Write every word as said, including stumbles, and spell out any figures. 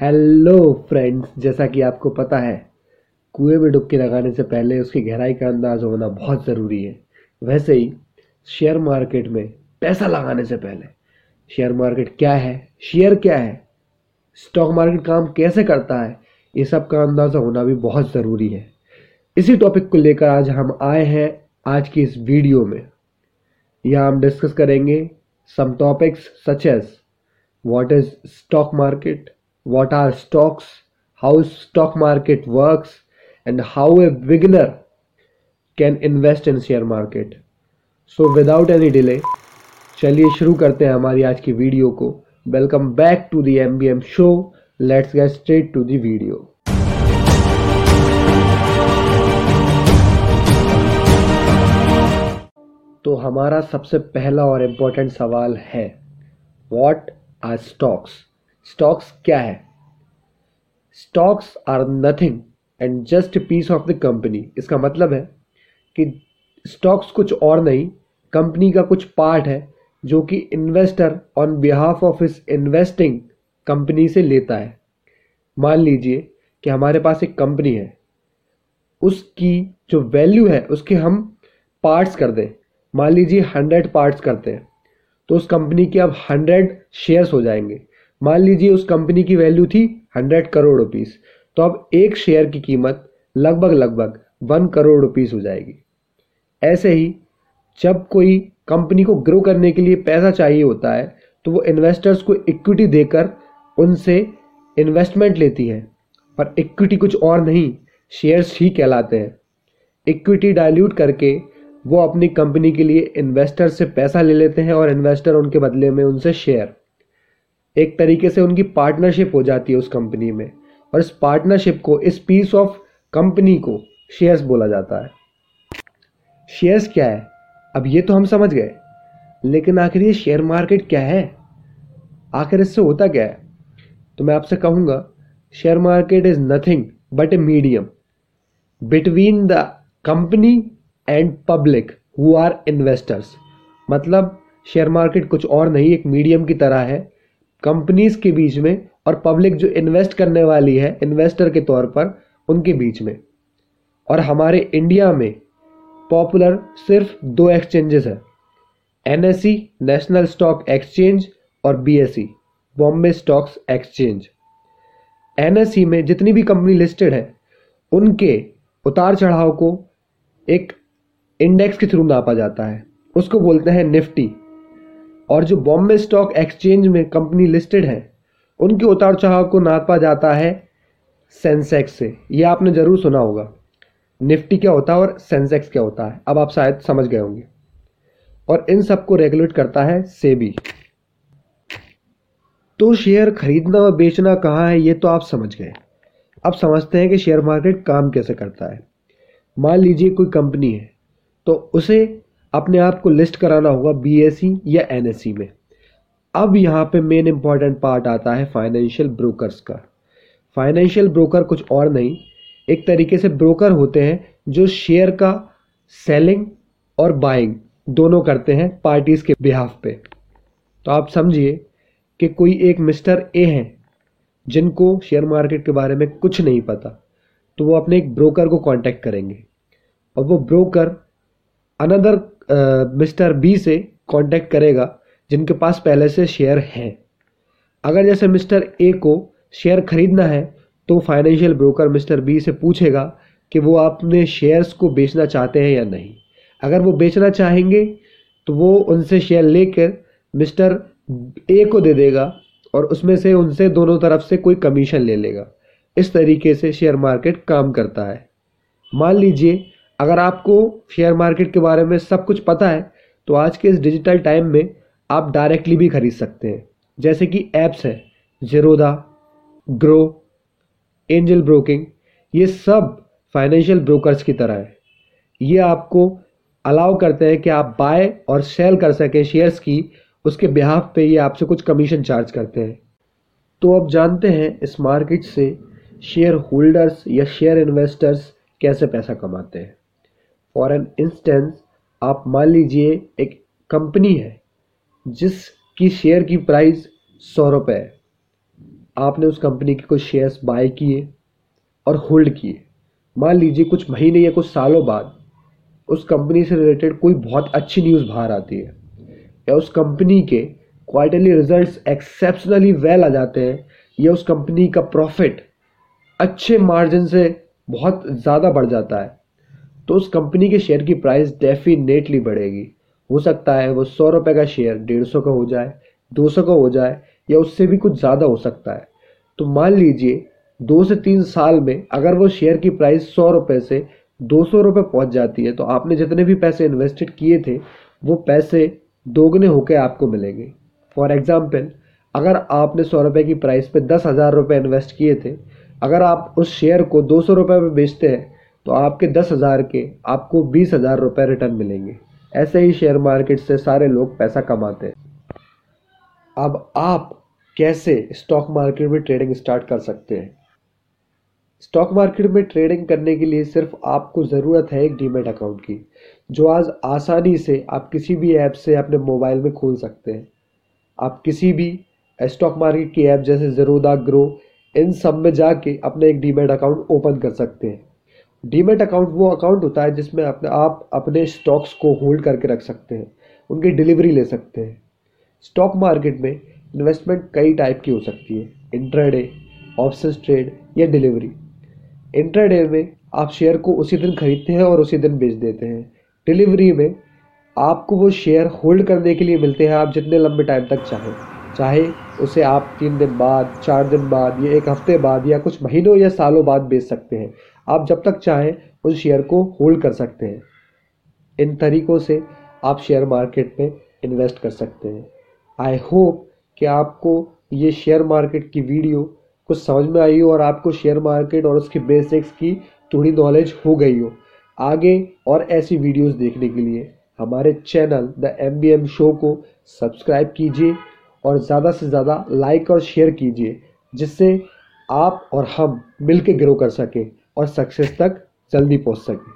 Hello friends, जैसा कि आपको पता है कुएं में डुबकी लगाने से पहले उसकी गहराई का अंदाज होना बहुत ज़रूरी है। वैसे ही शेयर मार्केट में पैसा लगाने से पहले शेयर मार्केट क्या है, शेयर क्या है, स्टॉक मार्केट काम कैसे करता है, ये सब का अंदाज़ा होना भी बहुत ज़रूरी है। इसी टॉपिक को लेकर आज हम आए हैं आज की इस वीडियो में। यहाँ हम डिस्कस करेंगे some topics such as what is stock market, what are stocks, how stock market works and how a beginner can invest in share market. So without any delay चलिए शुरू करते हैं हमारी आज की वीडियो को। Welcome back to the M B M show. Let's get straight to the video. तो हमारा सबसे पहला और इम्पोर्टेंट सवाल है what are stocks? स्टॉक्स क्या है? Stocks are nothing and just piece of the company. इसका मतलब है कि स्टॉक्स कुछ और नहीं, कंपनी का कुछ पार्ट है जो कि investor on behalf of his investing company से लेता है। मान लीजिए कि हमारे पास एक कंपनी है, उसकी जो वैल्यू है उसके हम पार्ट्स कर दें। मान लीजिए हंड्रेड पार्ट्स करते हैं तो उस कंपनी के अब हंड्रेड शेयर्स हो जाएंगे। मान लीजिए उस कंपनी की वैल्यू थी हंड्रेड करोड़ रुपीस, तो अब एक शेयर की कीमत लगभग लगभग वन करोड़ रुपीस हो जाएगी। ऐसे ही जब कोई कंपनी को ग्रो करने के लिए पैसा चाहिए होता है तो वो इन्वेस्टर्स को इक्विटी देकर उनसे इन्वेस्टमेंट लेती है, पर इक्विटी कुछ और नहीं, शेयर्स ही कहलाते हैं। इक्विटी डाइल्यूट करके वो अपनी कंपनी के लिए इन्वेस्टर से पैसा ले लेते हैं और इन्वेस्टर उनके बदले में उनसे शेयर, एक तरीके से उनकी पार्टनरशिप हो जाती है उस कंपनी में, और इस पार्टनरशिप को, इस पीस ऑफ कंपनी को शेयर्स बोला जाता है। शेयर्स क्या है अब ये तो हम समझ गए, लेकिन आखिर ये शेयर मार्केट क्या है, आखिर इससे होता क्या है? तो मैं आपसे कहूँगा share market is nothing but a medium between the company and public who are investors. मतलब शेयर मार्केट कुछ और नहीं, एक मीडियम की तरह है कंपनीज के बीच में और पब्लिक जो इन्वेस्ट करने वाली है इन्वेस्टर के तौर पर उनके बीच में। और हमारे इंडिया में पॉपुलर सिर्फ दो एक्सचेंजेस हैं, N S E national stock exchange और B S E Bombay stocks exchange. N S E में जितनी भी कंपनी लिस्टेड है उनके उतार चढ़ाव को एक इंडेक्स के थ्रू नापा जाता है, उसको बोलते हैं निफ्टी। और जो बॉम्बे स्टॉक एक्सचेंज में कंपनी लिस्टेड है उनके उतार चढ़ाव को नापा जाता है सेंसेक्स से। ये आपने ज़रूर सुना होगा निफ्टी क्या होता है और सेंसेक्स क्या होता है, अब आप शायद समझ गए होंगे। और इन सब को रेगुलेट करता है सेबी। तो शेयर खरीदना और बेचना कहाँ है ये तो आप समझ गए। अब समझते हैं कि शेयर मार्केट काम कैसे करता है। मान लीजिए कोई कंपनी है तो उसे अपने आप को लिस्ट कराना होगा बी एस ई या एन एस ई में। अब यहाँ पे मेन इम्पॉर्टेंट पार्ट आता है फाइनेंशियल ब्रोकर्स का। फाइनेंशियल ब्रोकर कुछ और नहीं, एक तरीके से ब्रोकर होते हैं जो शेयर का सेलिंग और बाइंग दोनों करते हैं पार्टीज के बिहाफ पे। तो आप समझिए कि कोई एक मिस्टर ए हैं जिनको शेयर मार्केट के बारे में कुछ नहीं पता, तो वो अपने एक ब्रोकर को कॉन्टैक्ट करेंगे और वो ब्रोकर अनदर मिस्टर बी से कांटेक्ट करेगा जिनके पास पहले से शेयर हैं। अगर जैसे मिस्टर ए को शेयर खरीदना है तो फाइनेंशियल ब्रोकर मिस्टर बी से पूछेगा कि वो अपने शेयर्स को बेचना चाहते हैं या नहीं। अगर वो बेचना चाहेंगे तो वो उनसे शेयर लेकर मिस्टर ए को दे देगा और उसमें से उनसे दोनों तरफ से कोई कमीशन ले लेगा। इस तरीके से शेयर मार्केट काम करता है। मान लीजिए अगर आपको शेयर मार्केट के बारे में सब कुछ पता है तो आज के इस डिजिटल टाइम में आप डायरेक्टली भी खरीद सकते हैं, जैसे कि ऐप्स हैं ज़ीरोधा, ग्रो, एंजल ब्रोकिंग, ये सब फाइनेंशियल ब्रोकर्स की तरह है। ये आपको अलाउ करते हैं कि आप बाय और सेल कर सकें शेयर्स की, उसके बिहाफ पे ये आपसे कुछ कमीशन चार्ज करते हैं। तो अब जानते हैं इस मार्केट से शेयर होल्डर्स या शेयर इन्वेस्टर्स कैसे पैसा कमाते हैं। फॉर एन इंस्टेंस आप मान लीजिए एक कंपनी है जिसकी शेयर की प्राइस सौ रुपये है, आपने उस कंपनी के कुछ शेयर्स बाय किए और होल्ड किए। मान लीजिए कुछ महीने या कुछ सालों बाद उस कंपनी से रिलेटेड कोई बहुत अच्छी न्यूज़ बाहर आती है या उस कंपनी के क्वार्टरली रिजल्ट्स एक्सेप्शनली वेल आ जाते हैं या उस कंपनी का प्रॉफिट अच्छे मार्जिन से बहुत ज़्यादा बढ़ जाता है, तो उस कंपनी के शेयर की प्राइस डेफिनेटली बढ़ेगी। हो सकता है वो सौ रुपये का शेयर डेढ़ सौ का हो जाए, दो सौ का हो जाए या उससे भी कुछ ज़्यादा हो सकता है। तो मान लीजिए दो से तीन साल में अगर वो शेयर की प्राइस सौ रुपये से दो सौ रुपये पहुँच जाती है तो आपने जितने भी पैसे इन्वेस्टेड किए थे वो पैसे दोगुने होकर आपको मिलेंगे। फॉर एग्ज़ाम्पल, अगर आपने सौ रुपये की प्राइस पे दस हज़ार रुपये इन्वेस्ट किए थे, अगर आप उस शेयर को दो सौ रुपये में बेचते हैं तो आपके दस हज़ार के आपको बीस हज़ार रुपये रिटर्न मिलेंगे। ऐसे ही शेयर मार्केट से सारे लोग पैसा कमाते हैं। अब आप कैसे स्टॉक मार्केट में ट्रेडिंग स्टार्ट कर सकते हैं? स्टॉक मार्केट में ट्रेडिंग करने के लिए सिर्फ आपको ज़रूरत है एक डीमैट अकाउंट की, जो आज आसानी से आप किसी भी ऐप से अपने मोबाइल में खोल सकते हैं। आप किसी भी स्टॉक मार्केट की ऐप जैसे ज़ीरोधा, ग्रो, इन सब में जाके अपने एक डीमैट अकाउंट ओपन कर सकते हैं। डीमैट अकाउंट वो अकाउंट होता है जिसमें अपने आप अपने स्टॉक्स को होल्ड करके रख सकते हैं, उनकी डिलीवरी ले सकते हैं। स्टॉक मार्केट में इन्वेस्टमेंट कई टाइप की हो सकती है, इंट्राडे, ऑप्शन ट्रेड या डिलीवरी। इंट्राडे में आप शेयर को उसी दिन खरीदते हैं और उसी दिन बेच देते हैं। डिलीवरी में आपको वो शेयर होल्ड करने के लिए मिलते हैं, आप जितने लंबे टाइम तक चाहें, चाहे उसे आप तीन दिन बाद, चार दिन बाद या एक हफ्ते बाद या कुछ महीनों या सालों बाद बेच सकते हैं। आप जब तक चाहें उस शेयर को होल्ड कर सकते हैं। इन तरीक़ों से आप शेयर मार्केट में इन्वेस्ट कर सकते हैं। आई होप कि आपको ये शेयर मार्केट की वीडियो कुछ समझ में आई हो और आपको शेयर मार्केट और उसकी बेसिक्स की थोड़ी नॉलेज हो गई हो। आगे और ऐसी वीडियोस देखने के लिए हमारे channel the M B M show को सब्सक्राइब कीजिए और ज़्यादा से ज़्यादा लाइक और शेयर कीजिए, जिससे आप और हम मिलकर ग्रो कर सकें और सक्सेस तक जल्दी पहुंच सकें।